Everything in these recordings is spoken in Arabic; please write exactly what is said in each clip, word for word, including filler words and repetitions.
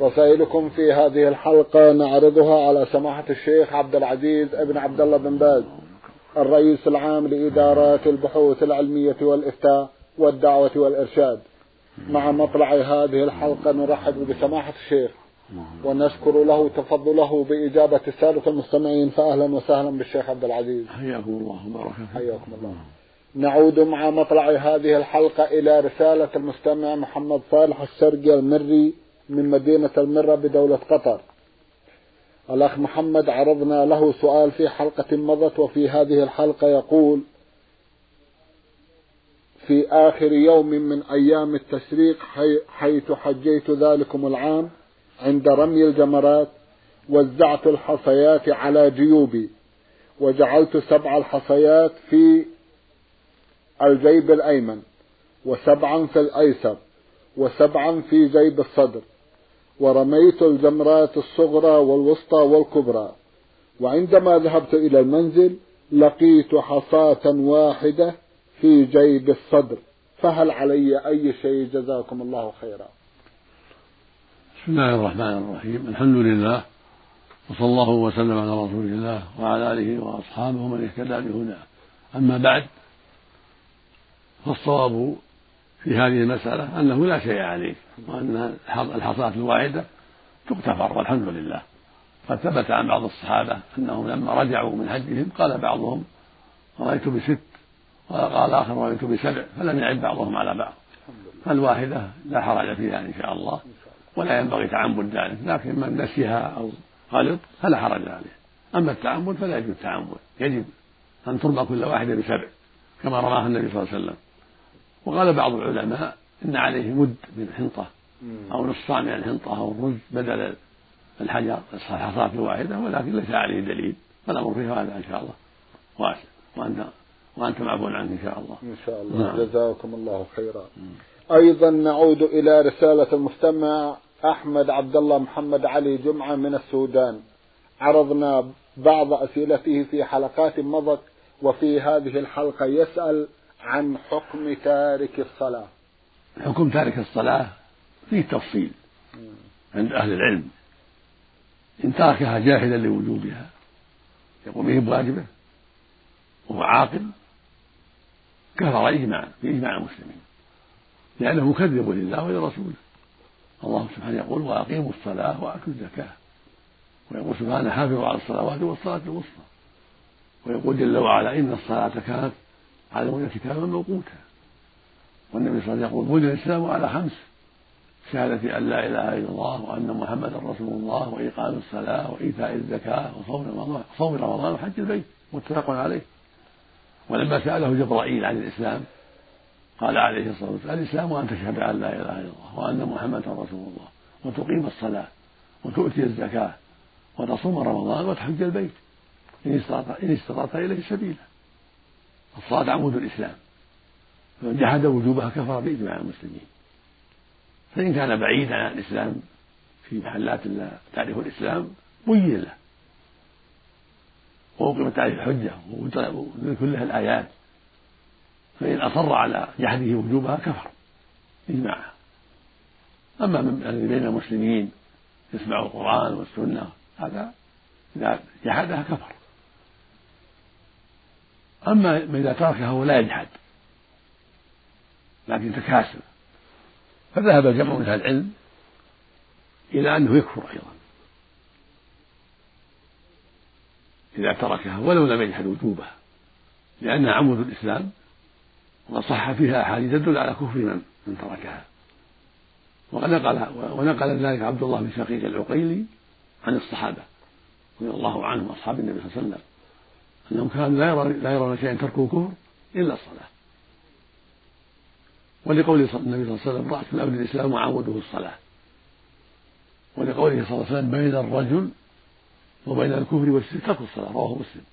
رسائلكم في هذه الحلقة نعرضها على سماحة الشيخ عبدالعزيز ابن عبدالله بن باز، الرئيس العام لإدارات البحوث العلمية والإفتاء والدعوة والإرشاد. مع مطلع هذه الحلقة نرحب بسماحة الشيخ ونشكر له تفضله بإجابة السادة المستمعين. فأهلا وسهلا بالشيخ عبدالعزيز، حياكم الله وبارك فيكم. حياكم الله. نعود مع مطلع هذه الحلقة إلى رسالة المستمع محمد صالح السرج المري من مدينة المرة بدولة قطر. الأخ محمد عرضنا له سؤال في حلقة مضت، وفي هذه الحلقة يقول: في آخر يوم من أيام التشريق حيث حجيت ذلكم العام، عند رمي الجمرات وزعت الحصيات على جيوبي، وجعلت سبع الحصيات في الجيب الأيمن، وسبعا في الأيسر، وسبعا في جيب الصدر، ورميت الجمرات الصغرى والوسطى والكبرى. وعندما ذهبت إلى المنزل لقيت حصاة واحدة في جيب الصدر، فهل علي أي شيء؟ جزاكم الله خيرا. بسم الله الرحمن الرحيم، الحمد لله، وصلى الله وسلم على رسول الله وعلى آله وأصحابه من اهتدى بهداه. أما بعد، فالصواب في هذه المسألة أنه لا شيء عليك، وأن الحصاة الواحدة تغتفر، والحمد لله. قد ثبت عن بعض الصحابة أنهم لما رجعوا من حجهم قال بعضهم: رأيت بست، وقال آخر: رأيت بسبع، فلم يعد بعضهم على بعض. فالواحدة لا حرج فيها إن شاء الله، ولا ينبغي تعمد ذلك، لكن من نسيها أو غلط فلا حرج عليه. أما التعمد فلا يجب التعمد، يجب أن ترمى كل واحدة بسبع كما رماها النبي صلى الله عليه وسلم. وقال بعض العلماء إن عليه مد من الحنطة أو نصفا من الحنطة أو الرز بدل الحجر الحصاة الواحدة، ولكن ليس عليه دليل، فالأمر في هذا إن شاء الله واسع، وأنت وأنتم معفون عنه إن شاء الله. إن شاء الله. نعم. جزاكم الله خيرا. مم. أيضا نعود إلى رسالة المستمع أحمد عبد الله محمد علي جمعة من السودان. عرضنا بعض أسئلته في حلقات مضت، وفي هذه الحلقة يسأل عن حكم تارك الصلاة. حكم تارك الصلاة فيه تفصيل عند أهل العلم. إن تركها جاهلا لوجوبها يقوم به بواجبه وهو عاقل كفر إجماعا بإجماع المسلمين، لأنه مكذب لله ولرسوله. الله سبحانه يقول: وأقيموا الصلاة وآتوا الزكاة، ويقول سبحانه: حافظوا على الصلوات والصلاة الوسطى، ويقول جل وعلا: إن الصلاة كانت على المؤمنين كتابا موقوتا. والنبي صلى الله عليه وسلم يقول: بني الاسلام على خمس: شهادة ان لا اله الا الله، وان محمدا رسول الله، واقام الصلاه، وايتاء الزكاه، وصوم رمضان، وحج البيت. متفق عليه. ولما ساله جبرائيل عن الاسلام قال عليه الصلاه والسلام: الاسلام ان تشهد ان لا اله الا الله، وان محمدا رسول الله، وتقيم الصلاه، وتؤتي الزكاه، وتصوم رمضان، وتحج البيت، ان استطعت اليه سبيلا. الصلاة عمود الإسلام، فمن جحد وجوبها كفر بإجماع المسلمين. فإن كان بعيدا عن الإسلام في محلات لا تعرف الإسلام بين له، وأقيمت عليه الحجة وكلها الآيات، فإن أصر على جحده وجوبها كفر إجماعها. أما من بين المسلمين يسمع القرآن والسنة، هذا إذا جحدها كفر. أما إذا تركها ولا يجحد لكن تكاسل، فذهب جمع من أهل العلم إلى أنه يكفر أيضا إذا تركها ولو لم يجحد وجوبها، لأنها عمود الإسلام، وصح فيها أحاديث تدل على كفر من, من تركها. ونقل, ونقل ذلك عبد الله بن شقيق العقيلي عن الصحابة رضي الله عنهم أصحاب النبي صلى الله عليه وسلم أنهم كانوا لا يرون شيئا تركوا كفر إلا الصلاة، ولقول النبي صلى الله عليه وسلم: رأس الأمر الإسلام وعموده الصلاة. ولقوله صلى الله عليه وسلم: بين الرجل وبين الكفر والشرك ترك الصلاة، رواه مسلم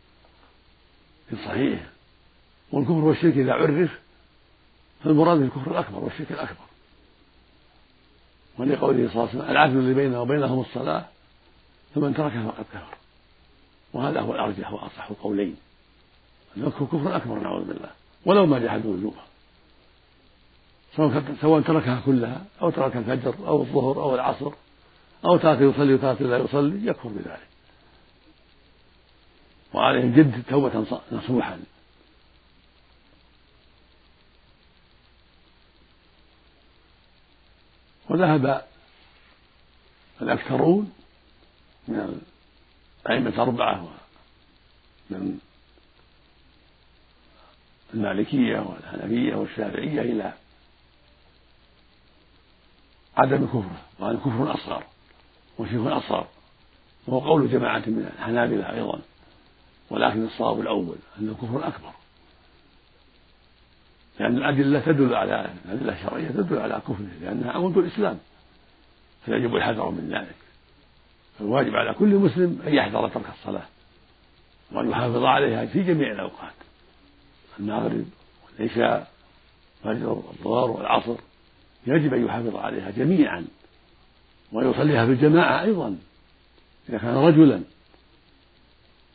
في الصحيح. والكفر والشرك إذا عرف فالمراد الكفر الأكبر والشرك الأكبر، ولقوله صلى الله عليه وسلم: العدل الذي بيننا وبينهم الصلاة فمن تركها فقد كفر. وهذا هو الأرجح وأصح القولين، أنه كفر أكبر نعوذ بالله، ولو ما جحدوا وجوبها، سواء تركها كلها أو ترك الفجر أو الظهر أو العصر أو تارك يصلي وتارك لا يصلي يكفر بذلك. وعليهم جد توبة نصوحا. وذهب الأكثرون من الأئمة الأربعة من المالكية والحنفية والشافعية إلى عدم كفره، وأن كفر أصغر وشرك أصغر، وهو قول جماعة من الحنابلة أيضا، ولكن الصواب الأول أنه كفر أكبر، لأن الأدلة تدل على الأدلة الشرعية تدل على كفره، لأنها عمود الإسلام، فيجب الحذر من ذلك. فالواجب على كل مسلم أن يحذر ترك الصلاة وأن يحافظ عليها في جميع الأوقات: المغرب والعشاء والظهر والعصر، يجب أن يحافظ عليها جميعا ويصليها في الجماعة أيضا إذا كان رجلا،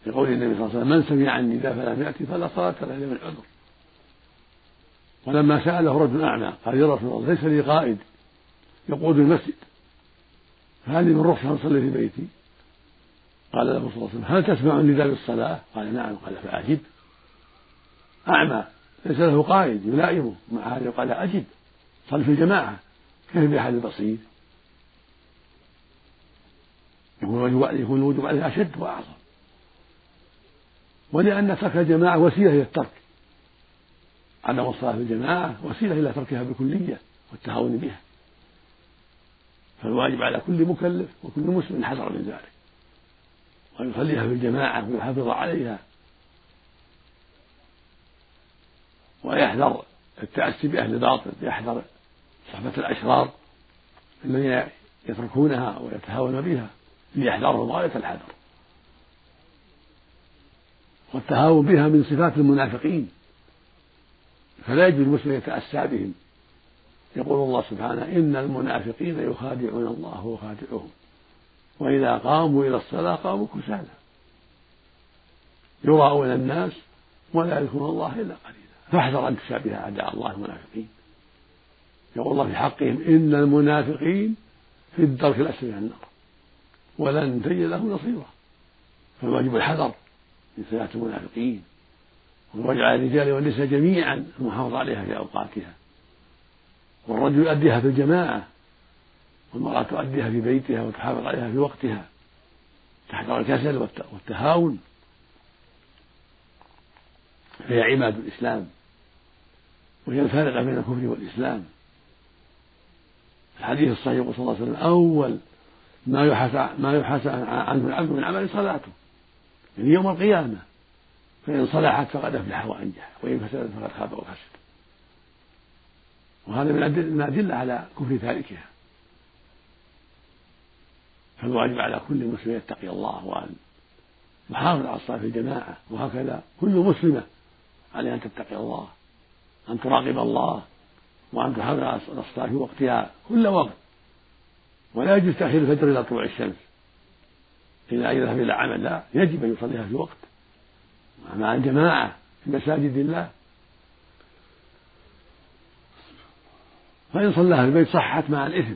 لقول النبي صلى الله عليه وسلم: من سمع النداء فلم يأتي فلا صلاة له من عذر. ولما سأله رجل أعمى قال: يا رسول الله، ليس لي قائد يقود المسجد، فهل من رخصة أصلي في بيتي؟ قال له صلى الله عليه وسلم: هل تسمع النداء بالصلاة؟ قال: نعم. قال: فأجب. أعمى ليس له قائد يلائمه، مع هذا قال: أجب، صل في الجماعة، كيف بأحد البصير؟ يكون الوجوب عليه أشد وأعظم، ولأن ترك الجماعة وسيلة إلى الترك، عدم الصلاة في الجماعة وسيلة إلى تركها بالكلية والتهاون بها، فالواجب على كل مكلف وكل مسلم حذر من ذلك، وأن يصليها في الجماعة ويحافظ عليها، ويحذر التأسي بأهل الباطل، يحذر صحبة الأشرار الذين يتركونها ويتهاون بها، ليحذرهم غاية الحذر. والتهاون بها من صفات المنافقين، فلا يجوز المسلم يتأسى بهم. يقول الله سبحانه: إن المنافقين يخادعون الله وخادعهم وإذا قاموا إلى الصلاة قاموا كسالى يراءون الناس ولا يذكرون الله إلا قليلا. فاحذر أن تشابه أعداء الله المنافقين. يقول الله في حقهم: إن المنافقين في الدرك الأسفل من النار ولن تجد له نصيرا. فالواجب الحذر من صفات المنافقين، والواجب على الرجال والنساء جميعا المحافظة عليها في أوقاتها، والرجل يؤديها في الجماعة، والمرأة تؤديها في بيتها وتحافظ عليها في وقتها، تحذر الكسل والتهاون، فهي عماد الإسلام وهي الفارقة بين الكفر والإسلام. الحديث الصحيح صلى الله عليه وسلم: أول ما يحاسب ما يحاسب عنه العبد من عمل صلاته، يعني يوم القيامة، فإن صلحت فقد أفلح وأنجح، وإن فسدت فقد خاب وخسر. وهذا من أدلة على كفر تاركها. فالواجب على كل مسلم يتقي الله وأن يحافظ على الصلاة في الجماعة، وهكذا كل مسلمة عليها أن تتقي الله، أن تراقب الله، وأن تحافظ على الصلاة في وقتها كل وقت. ولا يجب تأخير الفجر إلى طلوع الشمس إلى أن يذهب إلى عمل، لا، يجب أن يصليها في وقت مع الجماعة في مساجد الله. فإن صلىها في البيت صحت مع الإثم،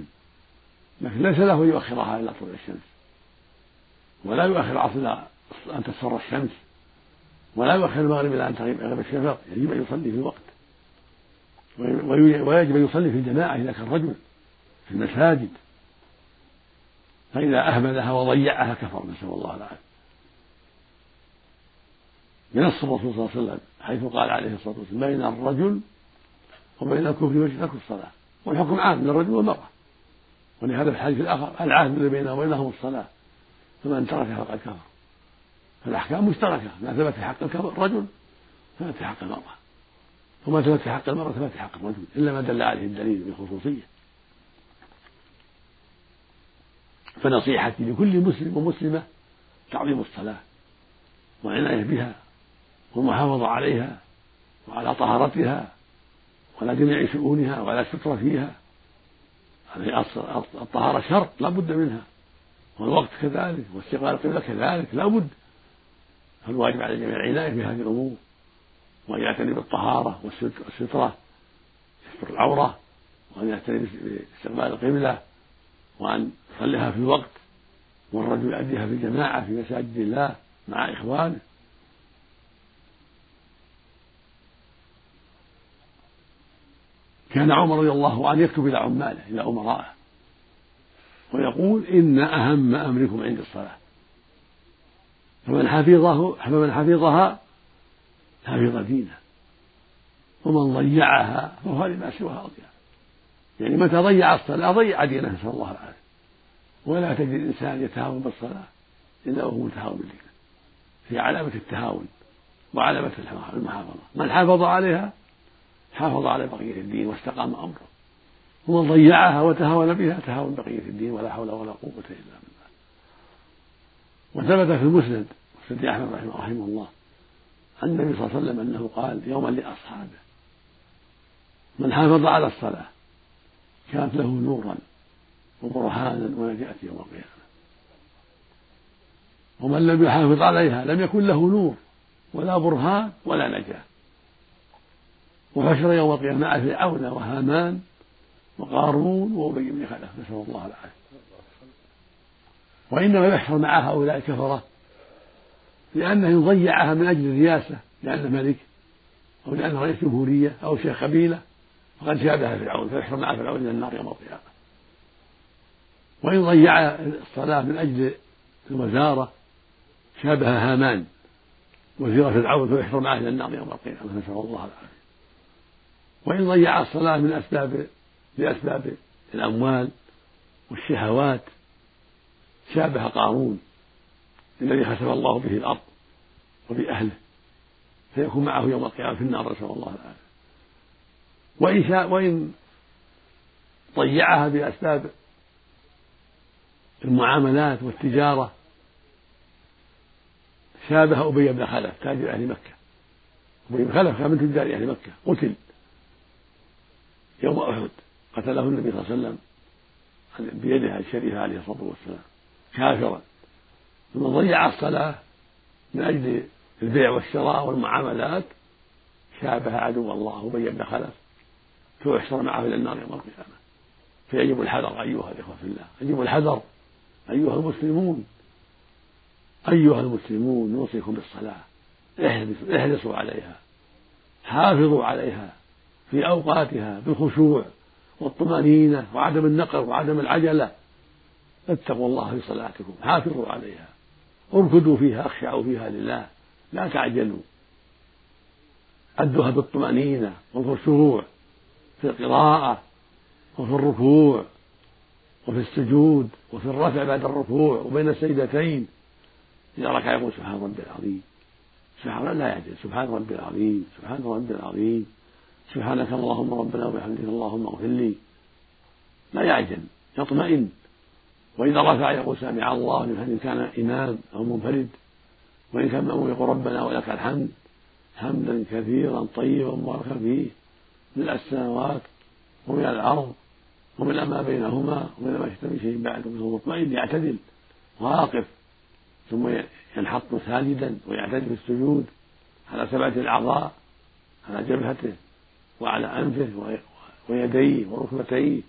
لكن ليس له أن يؤخرها إلى طلوع الشمس، ولا يؤخر عصر أن تصفر الشمس، ولا يؤخر المغرب إلى أن تغيب الشفق، يجب أن يصلي في الوقت، ويجب أن يصلي في الجماعة إذا كان رجل في المساجد، فإذا أهملها وضيعها كفر، نسأل الله العافية. ينص الرسول صلى الله عليه وسلم حيث قال عليه الصلاة والسلام: بين الرجل وبين الكفر والشرك الصلاة. والحكم عام للرجل والمرأة، ولهذا في الحديث الآخر: العهد الذي بيننا وبينهم الصلاة فمن تركها فقد كفر. فالأحكام مشتركة، ما ثبت في حق الرجل ثبت في حق المرأة، وما ثبت في حق المرأة ثبت في حق الرجل، إلا ما دل عليه الدليل بالخصوصية. فنصيحتي لكل مسلم ومسلمة تعظيم الصلاة والعناية بها والمحافظة عليها وعلى طهارتها وعلى جميع شؤونها وعلى السترة فيها. هذه الطهارة شرط لا بد منها، والوقت كذلك، واستقبال القبلة كذلك لا بد. فالواجب على الجميع العناية بهذه الأمور، وأن يعتني بالطهارة والسترة، يستر العورة، وأن يعتني باستقبال القبلة، وأن يصليها في الوقت، والرجل يؤديها في الجماعة في مساجد الله مع إخوانه. كان عمر رضي الله عنه يكتب إلى عماله إلى أمرائه ويقول: إن أهم أمركم عند الصلاة، فمن حفظه فمن حفظها حفظ دينه، ومن ضيعها فهو لما سواها أضيع. يعني متى ضيع الصلاة ضيع دينه، نسأل الله العافية. ولا تجد الإنسان يتهاون بالصلاة إلا وهو متهاون بالدين، هي علامة التهاون وعلامة المحافظة. من حافظ عليها حافظ على بقية الدين واستقام أمره، ومن ضيعها وتهاون بها تهاون بقية الدين، ولا حول ولا قوة إلا بالله. وثبت في المسند مسند أحمد رحمه الله عن النبي صلى الله عليه وسلم أنه قال يوما لأصحابه: من حافظ على الصلاة كانت له نورا وبرهانا ونجأت يوم القيامة، ومن لم يحافظ عليها لم يكن له نور ولا برهان ولا نجاة. وحشر يوم القيامة فرعون وهامان وقارون وأبي بن خلف، نسأل الله العافية. وإنما يحشر مع هؤلاء الكفرة لأنه يضيعها من أجل الرياسة، لأنه ملك أو لأنه رئيس جمهورية أو شيخ قبيلة، فقد شابه فرعون، فيحشر مع فرعون إلى النار يوم القيامة. وإن ضيع الصلاة من أجل الوزارة شابه هامان وزير فرعون، فيحشر معه إلى النار يوم القيامة، نسأل الله العافية. وإن ضيع الصلاة من أسباب لأسباب الأموال والشهوات شابه قارون الذي خسف الله به الأرض وبأهله، فيكون معه يوم القيامة في النار، نسأل الله العافية. وإن, وإن ضيعها بأسباب المعاملات والتجارة شابه أبي بن خلف تاجر أهل مكة. أبي بن خلف كان من تجار أهل مكة، قتل يوم أحد، قتله النبي صلى الله عليه وسلم بيدها الشريفة عليه الصلاة والسلام كافرا، ثم ضيع الصلاة من أجل البيع والشراء والمعاملات شابه عدو الله أبي بن خلف، فيحشر معه إلى النار يوم القيامة. فيجب الحذر أيها الإخوة في الله، يجب الحذر أيها المسلمون، أيها المسلمون نوصيكم بالصلاة، احرصوا عليها، حافظوا عليها في أوقاتها بالخشوع والطمأنينة وعدم النقر وعدم العجلة. اتقوا الله في صلاتكم، حافظوا عليها، اركدوا فيها، اخشعوا فيها لله، لا تعجلوا، أدوها بالطمأنينة والخشوع في القراءة وفي الركوع وفي السجود وفي الرفع بعد الركوع وبين السجدتين إذا ركع يقول سبحان ربي العظيم، سبحان لا يعجل، سبحان ربي العظيم، سبحان ربي العظيم، سبحانك اللهم ربنا وبحمدك اللهم اغفر لي، لا يعجل، يطمئن. وإذا رفع يقول سامع الله إن كان إمام أو منفرد، وإن كان مأموم يقول ربنا ولك الحمد حمدا كثيرا طيبا مباركا فيه ملء السماوات ومن الأرض ومن ما بينهما ومن ما يشتبه شيء بعد، ومن المطمئن يعتدل واقف، ثم ينحط ساجدا ويعتدل في السجود على سبعة الأعضاء، على جبهته وعلى أنفه ويديه وركبتيه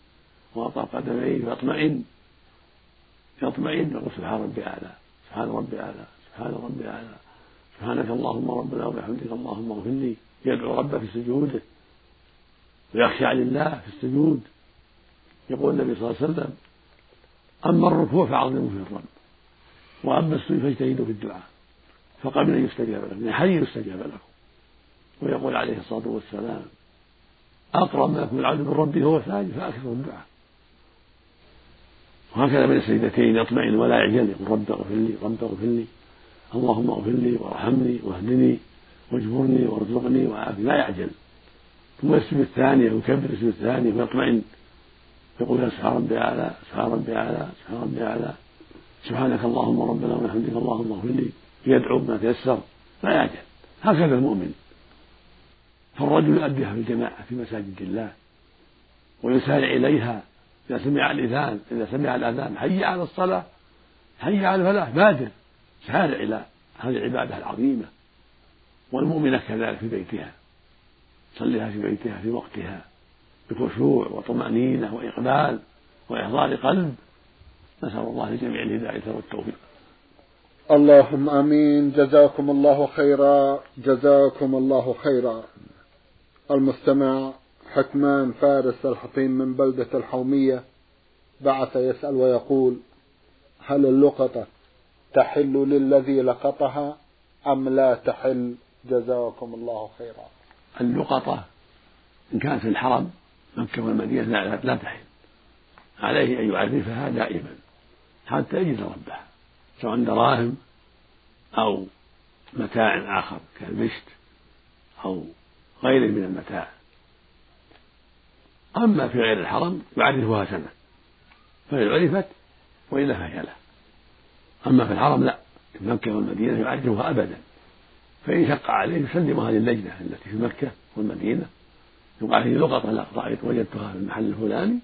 وأطراف قدميه، فيطمئن يطمئن يقول سبحان ربي أعلى، سبحان ربي أعلى، سبحان ربي أعلى، سبحانك اللهم ربنا وبحمدك اللهم اغفر لي. يدعو ربه في سجوده ويخشع لله في السجود. يقول النبي صلى الله عليه وسلم: أما الركوع فعظموا في الرب، وأما السجود فاجتهدوا في الدعاء، فقبل أن يستجاب لكم من حي يستجاب لكم. ويقول عليه الصلاة والسلام: أقرب ما يكون العبد من ربه هو ساجد فأكثر الدعاء. وهكذا من السجدتين يطمئن ولا يعجل، يقول رب اغفر لي، رب اغفر لي، اللهم اغفر لي وارحمني واهدني واجبرني وارزقني وعافني، لا يعجل. ثم يسجد الثانية ويكبر يسجد الثانية ويطمئن، يقول سبحان ربي أعلى، سبحان ربي أعلى، سبحان ربي أعلى، سبحانك اللهم ربنا وبحمدك اللهم اغفر لي، يدعو ما تيسر لا يعجل. هكذا المؤمن، فالرجل يؤديها في الجماعة في مساجد الله ويسارع إليها. إذا سمع الأذان إذا سمع الأذان حي على الصلاة حي على الفلاح، بادر سارع إلى هذه العبادة العظيمة. والمؤمنة كذلك في بيتها، صليها في بيتها في وقتها بخشوع وطمأنينة وإقبال وإحضار قلب. نسأل الله لجميع الهداية والتوفيق. اللهم امين. جزاكم الله خيرا جزاكم الله خيرا. المستمع حكمان فارس الحطيم من بلدة الحومية بعث يسأل ويقول: هل اللقطة تحل للذي لقطها أم لا تحل؟ جزاكم الله خيرا. اللقطة إن كانت في الحرم مكة والمدينة لا تحل، عليه أن يعرفها دائما حتى يجد ربها، سواء دراهم أو متاع آخر كالمشت أو غيره من المتاع. أما في غير الحرم يعرفها سنة، فإن عرفت وإلا فهي له. أما في الحرم لا، في مكة والمدينة يعرفها أبدا، فإن شق عليه يسلمها للجنة التي في مكة والمدينة، يقع في لقطة لقطة وجدتها في المحل الفلاني،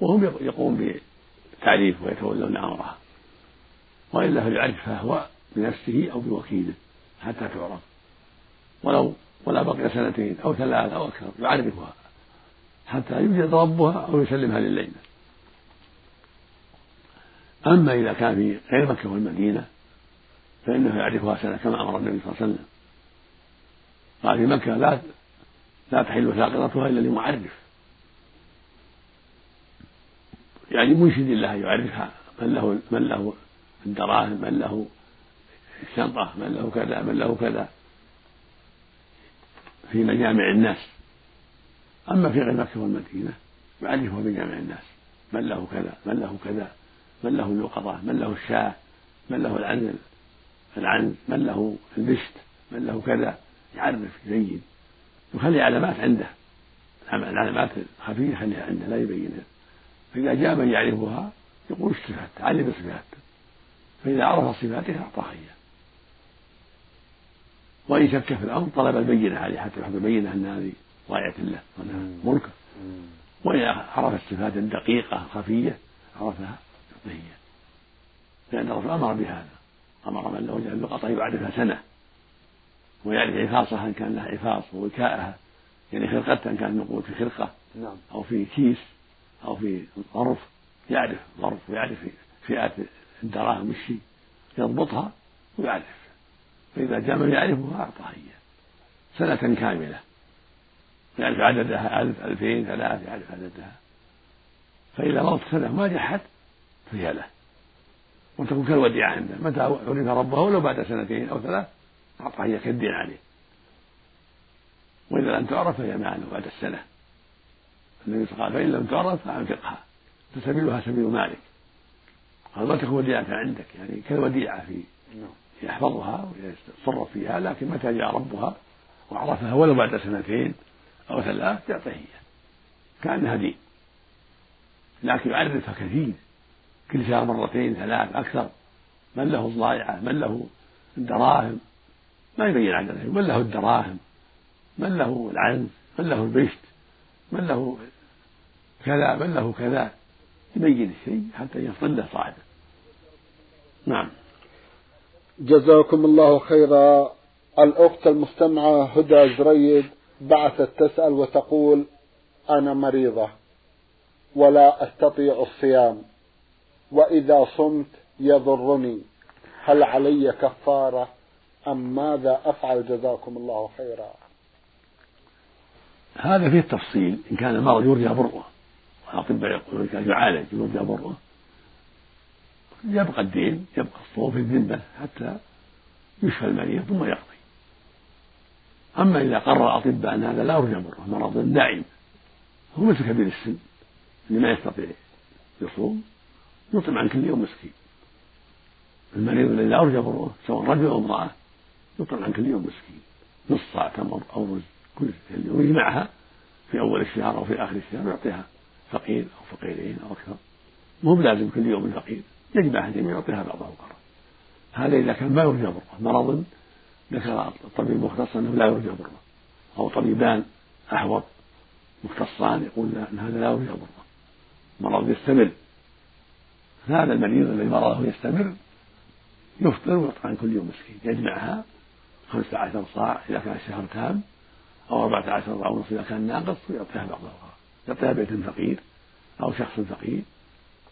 وهم يقوم بتعريف ويتولون أمرها، وإلا فليعرفها هو بنفسه أو بوكيله حتى تعرف، ولو ولا بقي سنتين أو ثلاث أو أكثر يعرفها حتى يوجد ربها أو يسلمها للليلة. أما إذا كان في غير مكة والمدينة فإنه يعرفها سنة، كما أمر النبي صلى الله عليه وسلم، قال: في مكة لا لا تحل ساقطتها إلا لمعرف، يعني منشد الله يعرفها، من له من له الدراهم، من له الشنطة، من له كذا، من له كذا، في مجامع الناس. أما في غير مكة والمدينة يعرفها بجامع الناس، من له كذا، من له كذا، من له اللقطة، من له الشاة، من له العنز، من له البشت، من له كذا، يعرف جيد، يخلي علامات عنده، العلامات الخفية يخليها عنده لا يبينها. فإذا جاء من يعرفها يقول الصفات، علم الصفات، فإذا عرف صفاتها أعطاها إياه، وإن شك في الأمر طلب البينة عليه حتى يحضر بينة أن هذه راية الله وأنها ملكه، وإن عرف الصفات الدقيقة الخفية عرفها يعطيها إياه، لأن الرسول أمر بهذا، أمر من لو جاء اللقطة يعرفها سنة، ويعرف عفاصها إن كان لها عفاص، ووكائها يعني خرقتها إن كان نقول في خرقة أو في كيس أو في ظرف، يعرف ظرف ويعرف فئات الدراهم والشيء، يضبطها ويعرف. فإذا جاء من يعرفها أعطاها إياه سنة كاملة، يعرف عددها ألف ألفين ثلاث، يعرف عددها. فإذا مضت سنة ما جحت فهي له، وتكون كالوديعة عنده، متى عرف ربه ولو بعد سنتين أو ثلاث أعطاها إياه كالدين عليه. وإذا لم تعرف فهي معنا بعد السنة، النبي قال: فإن لم تعرف فأنفقها فسبيلها سبيل مالك. قال: ما تكون وديعة عندك، يعني كالوديعة في يحفظها ويتصرف فيها، لكن متى جاء ربها وعرفها ولو بعد سنتين أو ثلاث يعطيها كأنها دين، لكن يعرفها كثير، كل شهر مرتين ثلاث أكثر، من له الضائعة، من له الدراهم ما يبين عدده، من له الدراهم، من له العنز، من له البشت، من له كذا، من له كذا، يبين الشيء حتى يصل له صاعدا. نعم. جزاكم الله خيرا. الأخت المستمعة هدى زريد بعثت تسأل وتقول: أنا مريضة ولا أستطيع الصيام، وإذا صمت يضرني، هل علي كفارة أم ماذا أفعل؟ جزاكم الله خيرا. هذا فيه التفصيل. إن كان المرض يرجى برؤه، والأطباء يقولون كان يعالج يرجى برؤه، يبقى الدين، يبقى الصوم في الذمة حتى يشفى المريض ثم يقضي. أما إذا قرر الأطباء أن هذا لا يرجى برؤه، مرض دائم، هو مثل كبير السن اللي ما يستطيع يصوم يطعم عن كل يوم مسكين. المريض الذي لا يرجى برؤه سواء رجل أو امرأة يطعم عن كل يوم مسكين، نص ساعة تمر أو رز كل يوم، ويجمعها في أول الشهر أو في آخر الشهر، يعطيها فقير أو فقيرين أو أكثر، مو بلازم كل يوم الفقير، يجب أحد أن يعطيها بعض القرض. هذا إذا كان ما يرجى ضره، مرض ذكر الطبيب مختصا أنه لا يرجى ضره، أو طبيبان أحوط مختصان يقول أن هذا لا يرجى ضره، مرض يستمر، هذا المريض الذي مرضه يستمر يفطر ويطعم كل يوم مسكين، يجمعها خمسة عشر صاع إذا كان الشهر تام، أو أربعة عشر صاع ونصف إذا كان ناقص، ويعطيها بعض القرض، يعطيها بيت فقير أو شخص فقير،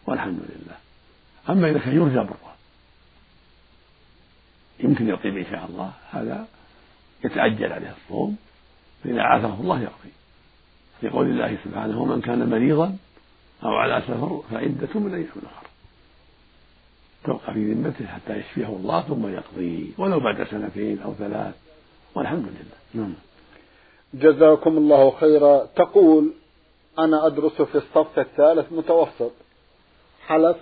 والحمد لله. أما إذا كان يرجى بره يمكن يعطيه إن شاء الله، هذا يتعجل عليه الصوم، فإذا عافاه الله يعطيه، لقول الله سبحانه: ومن كان مريضا أو على سفر فعدة من أيام أخر، توقع في ذمته حتى يشفيه الله ثم يقضيه ولو بعد سنتين أو ثلاث، والحمد لله. نعم. جزاكم الله خيرا. تقول: أنا أدرس في الصف الثالث متوسط، حلفت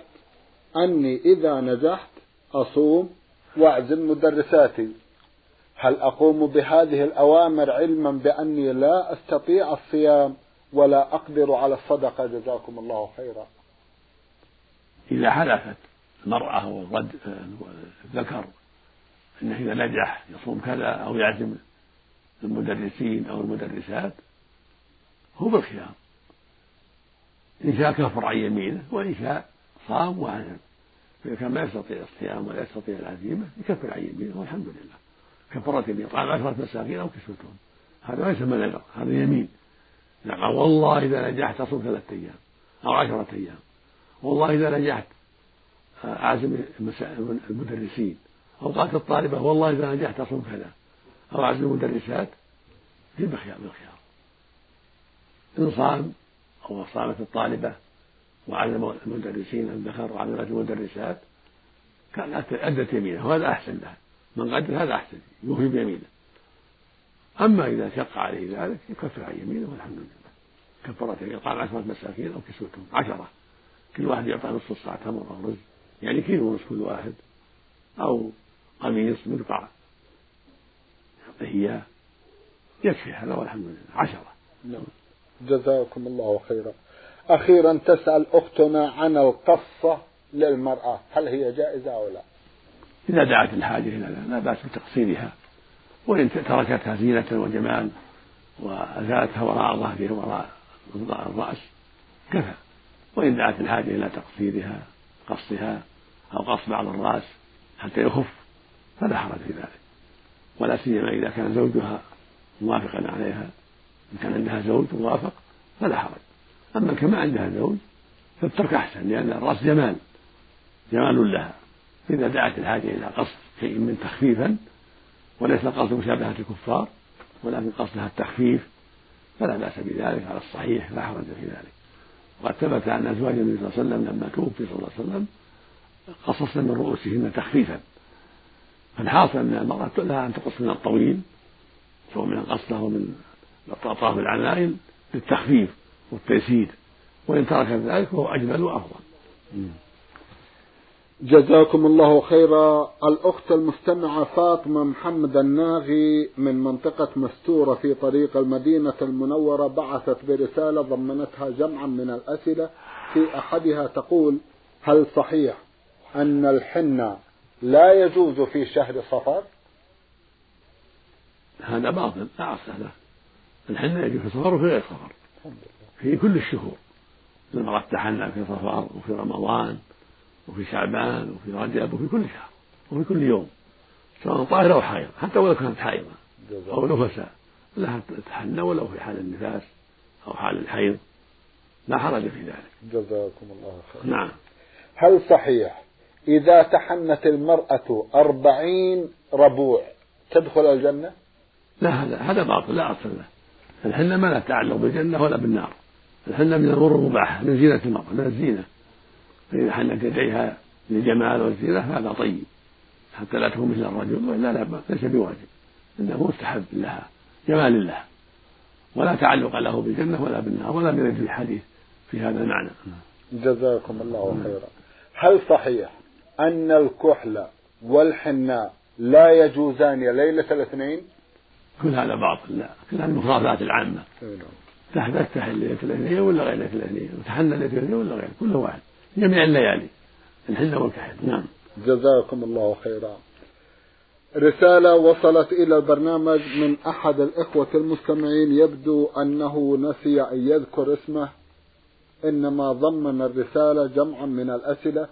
أني إذا نجحت أصوم وأعزم مدرساتي، هل أقوم بهذه الأوامر علما بأني لا أستطيع الصيام ولا أقدر على الصدقة؟ جزاكم الله خيرا. إذا حلفت المرأة والذكر أنه إذا نجح يصوم كذا أو يعزم المدرسين أو المدرسات، هو بالخيار، إن شاء كفر عن يمينه وإن شاء صام وعزم، فإذا كان ما يستطيع الصيام ولا يستطيع العزيمة يكفر عن يمينه، والحمد لله. كفرت يمين طعام عشرة مساكين أو كسوتهم، هذا ليس منع، هذا يمين. نعم، والله إذا نجحت أصوم ثلاثة أيام أو عشرة أيام، والله إذا نجحت أعزم المدرسين، أو قالت الطالبة: والله إذا نجحت أصوم كذا أو أعزم المدرسات، في بخيار بالخيار. إن صام أو صامت الطالبة وعلم المدرسين الذكر وعلمت المدرسات كانت أدت يمينه، وهذا أحسن لها، من قدر هذا أحسن، يوفي بيمينه. أما إذا شق عليه ذلك يكفر عن يمينه، والحمد لله. كفرت يعني إطعام عشرة مساكين أو كسوتهم، عشرة، كل واحد يعطى نص الصاع تمر أو رز، يعني كيلو ونصف كل واحد، أو قميص مرقعة يعطيه إياه، يكفي هذا والحمد لله، عشرة. نعم. جزاكم الله خيرا. أخيرا تسأل أختنا عن القصة للمرأة، هل هي جائزة أو لا؟ إذا دعت الحاجة إلى لا بأس بتقصيرها، وإن تركتها زينة وجمال وأزالتها وراء ظهرها وراء الرأس كفى، وإن دعت الحاجة إلى تقصيرها قصها أو قص بعض الرأس حتى يخف فلا حرج في ذلك، ولا سيما إذا كان زوجها موافقا عليها، إن كان عندها زوج موافق فلا حرج. أما كما عندها زوج فالترك أحسن، لأن الرأس جمال جمال لها، إذا دعت الحاجة إلى قصد شيء من تخفيفا، وليس قصد مشابهة الكفار ولكن قصدها التخفيف، فلا بأس بذلك على الصحيح، لا حرج في ذلك. وقد ثبت عن أزواج النبي صلى الله عليه وسلم لما توفي صلى الله عليه وسلم قصصن من رؤوسهن تخفيفا، فالحاصل أن المرأة لها أن تقص من الطويل، سواء من قصده ومن أطراف العنائل، للتخفيف والتيسير، وإن ترك ذلك فهو أجمل وأفضل. جزاكم الله خيرا. الأخت المستمعة فاطمه محمد الناغي من منطقة مستوره في طريق المدينة المنورة بعثت برسالة ضمنتها جمعا من الأسئلة، في أحدها تقول: هل صحيح أن الحنة لا يجوز في شهر صفر؟ هذا باطل، لا أصل له. الحنة يجوز في صفر وفي غير صفر، في كل الشهور المرأة تحنى في صفر وفي رمضان وفي شعبان وفي رجب وفي كل شهر وفي كل يوم، سواء طاهرة أو حائض، حتى ولو كانت حائضة أو نفساء لها تحنى، ولو في حال النفاس أو حال الحيض، لا حرج في ذلك. جزاكم الله خير. نعم. هل صحيح إذا تحنت المرأة أربعين ربوع تدخل الجنة؟ لا، هذا هذا باطل، لا أصل له. الحنة ما لا تعلق بالجنة ولا بالنار، الحنة من الأمور المباحة، من زينة المرأة، من الزينة، فإذا حنت يديها للجمال والزينة فهذا طيب، حتى لا تكون مثل الرجل، وإلا لا، ليس بواجب، إنه مستحب لها، جمال لها، ولا تعلق له بالجنة ولا بالنار، ولا من أجل الحديث في هذا المعنى. جزاكم الله خيرا. هل صحيح أن الكحل والحناء لا يجوزان ليلة الاثنين؟ كل هذا باطل، لا، كل هذه المخرافات العامة، تحدث تحل ليلة الاثنين ولا غير ليلة الاثنين، وتحنى ليلة الاثنين ولا غير، كله واحد، جميع الليالي، الحل والكحل. نعم جزاكم الله خيرا. رسالة وصلت إلى البرنامج من أحد الإخوة المستمعين، يبدو أنه نسي أن يذكر اسمه، إنما ضمن الرسالة جمعا من الأسئلة،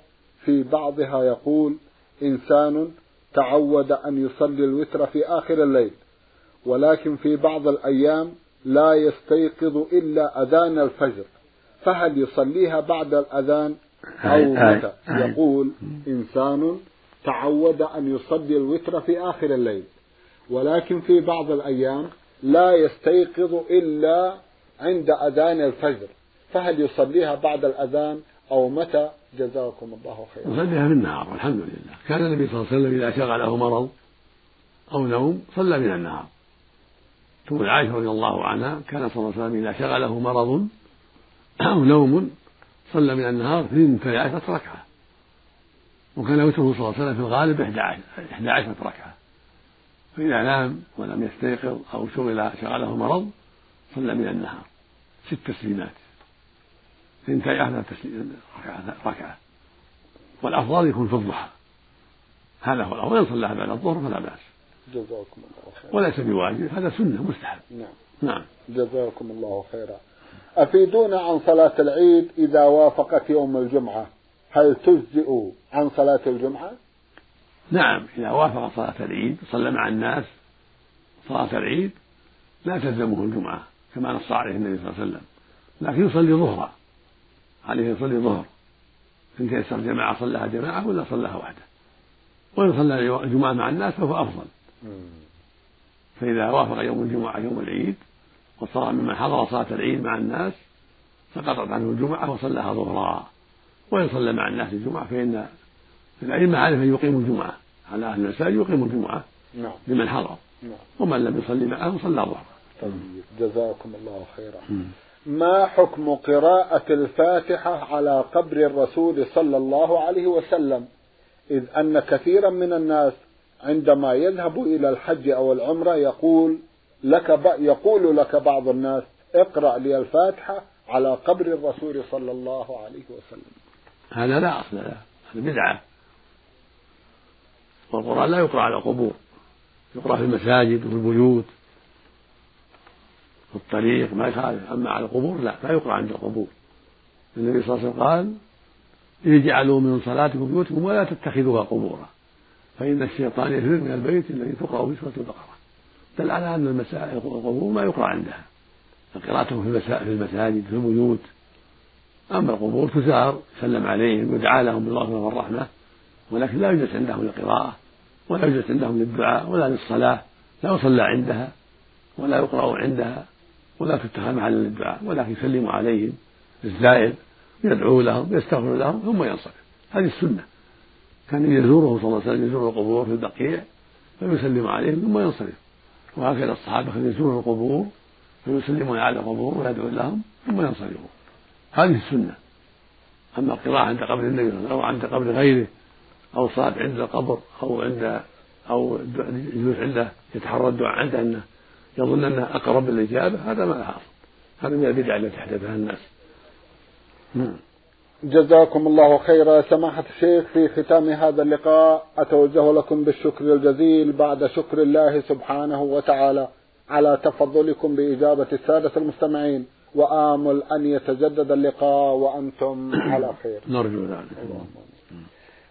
في بعضها يقول: إنسان تعود أن يصلي الوتر في آخر الليل، ولكن في بعض الأيام لا يستيقظ إلا أذان الفجر، فهل يصليها بعد الأذان أو متى؟ يقول: إنسان تعود أن يصلي الوتر في آخر الليل، ولكن في بعض الأيام لا يستيقظ إلا عند أذان الفجر، فهل يصليها بعد الأذان أو متى؟ جزاكم الله خيرا. يصليها في النهار والحمد لله. كان النبي صلى الله عليه وسلم إذا شغله مرض أو نوم صلى من النهار. ثم عائشة رضي الله عنها كان صلى الله عليه وسلم إذا شغله مرض أو نوم صلى من النهار اثنتي عشرة ركعة، وكان وتره صلى الله عليه وسلم في الغالب إحدى عشرة ركعة. فإذا نام ولم يستيقظ أو شغل شغله مرض صلى من النهار ست تسليمات اثنتي عشرة ركعة، والأفضل يكون في الضحى، هذا هو الأفضل. إن صلاها بعد الظهر فلا بأس، جزاكم الله خيرا، وليس بواجب، هذا سنة مستحب. نعم نعم جزاكم الله خيرا. أفيدونا عن صلاة العيد إذا وافقت يوم الجمعة، هل تجزئ عن صلاة الجمعة؟ نعم، إذا وافق صلاة العيد صلى مع الناس صلاة العيد لا تلزمه الجمعة كما نص عليه النبي صلى الله عليه وسلم، لكن يصلي ظهرا، عليه يصلي ظهر، إن تيسر جماعة صلىها جماعة ولا صلىها وحده، وإن صلى الجمعة مع الناس فهو أفضل. فإذا وافق يوم الجمعة يوم العيد وصار ممن حضر صلاة العيد مع الناس سقطت عنه الجمعة وصلىها ظهرا، وإن صلى مع الناس الجمعة فإن العلم عارف أن يقيم الجمعة، على أهل المساجد يقيم الجمعة لمن حضر، ومن لم يصلي معه صلى ظهرا. طيب جزاكم الله خيرا. ما حكم قراءة الفاتحة على قبر الرسول صلى الله عليه وسلم، إذ أن كثيرا من الناس عندما يذهب إلى الحج أو العمرة يقول لك ب... يقول لك بعض الناس اقرأ لي الفاتحة على قبر الرسول صلى الله عليه وسلم؟ هذا لا أصل له، هذا بدعة، والقرآن لا يقرأ على القبور، يقرأ في المساجد وفي البيوت في الطريق ما يخالف، أما على القبور لا، لا يقرأ عند القبور. النبي صلى الله عليه وسلم قال: اجعلوا من صلاتكم بيوتكم ولا تتخذوها قبورا، فإن الشيطان يفر من البيت الذي تقرأ في سورة البقرة. دل على أن المساجد القبور ما يقرأ عندها، فقراءتهم في المساجد في البيوت. أما القبور تزار يسلم عليهم ويدعى لهم بالمغفرة والرحمة، ولكن لا يجلس عندهم للقراءة، ولا يجلس عندهم للدعاء، ولا للصلاة، لا يصلى عندها ولا يقرأ عندها ولا تتخذ محل للدعاء، ولكن يسلم عليهم الزائر، يدعو لهم، يستغفر لهم، ثم ينصرف. هذه السنة. كان يزوره صلى الله عليه وسلم، يزور القبور في البقيع فيسلم عليهم ثم ينصرف، وهكذا الصحابة كانوا يزورون القبور فيسلمون على القبور ويدعو لهم ثم ينصرفون. هذه السنة. أما القراءة عند قبر النبي أو عند قبر غيره أو صلاة عند القبر أو عند أو الجلوس عنده يتحرى الدعاء عنده أنه يظن أنه أقرب للإجابة، هذا ما له أصل، هذا من البدع التي تحدثها الناس. جزاكم الله خيرا. سماحة الشيخ، في ختام هذا اللقاء أتوجه لكم بالشكر الجزيل بعد شكر الله سبحانه وتعالى على تفضلكم بإجابة السادة المستمعين، وآمل أن يتجدد اللقاء وأنتم على خير، نرجو ذلك.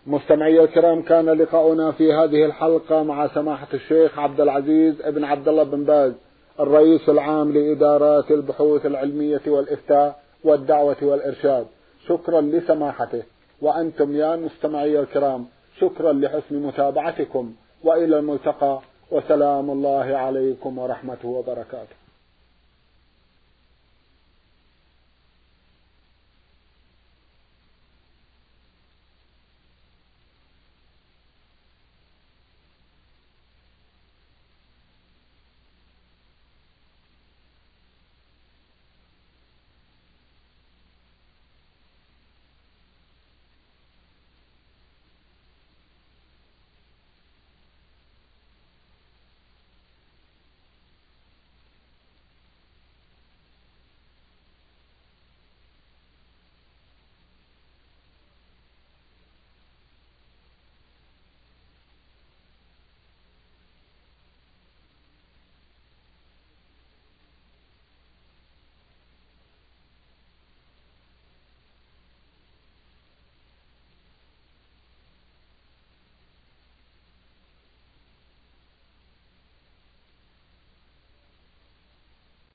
مستمعي الكرام، كان لقاؤنا في هذه الحلقة مع سماحة الشيخ عبدالعزيز ابن عبدالله بن باز، الرئيس العام لإدارات البحوث العلمية والإفتاء والدعوة والإرشاد. شكرا لسماحته، وأنتم يا مستمعي الكرام شكرا لحسن متابعتكم، وإلى الملتقى، وسلام الله عليكم ورحمته وبركاته.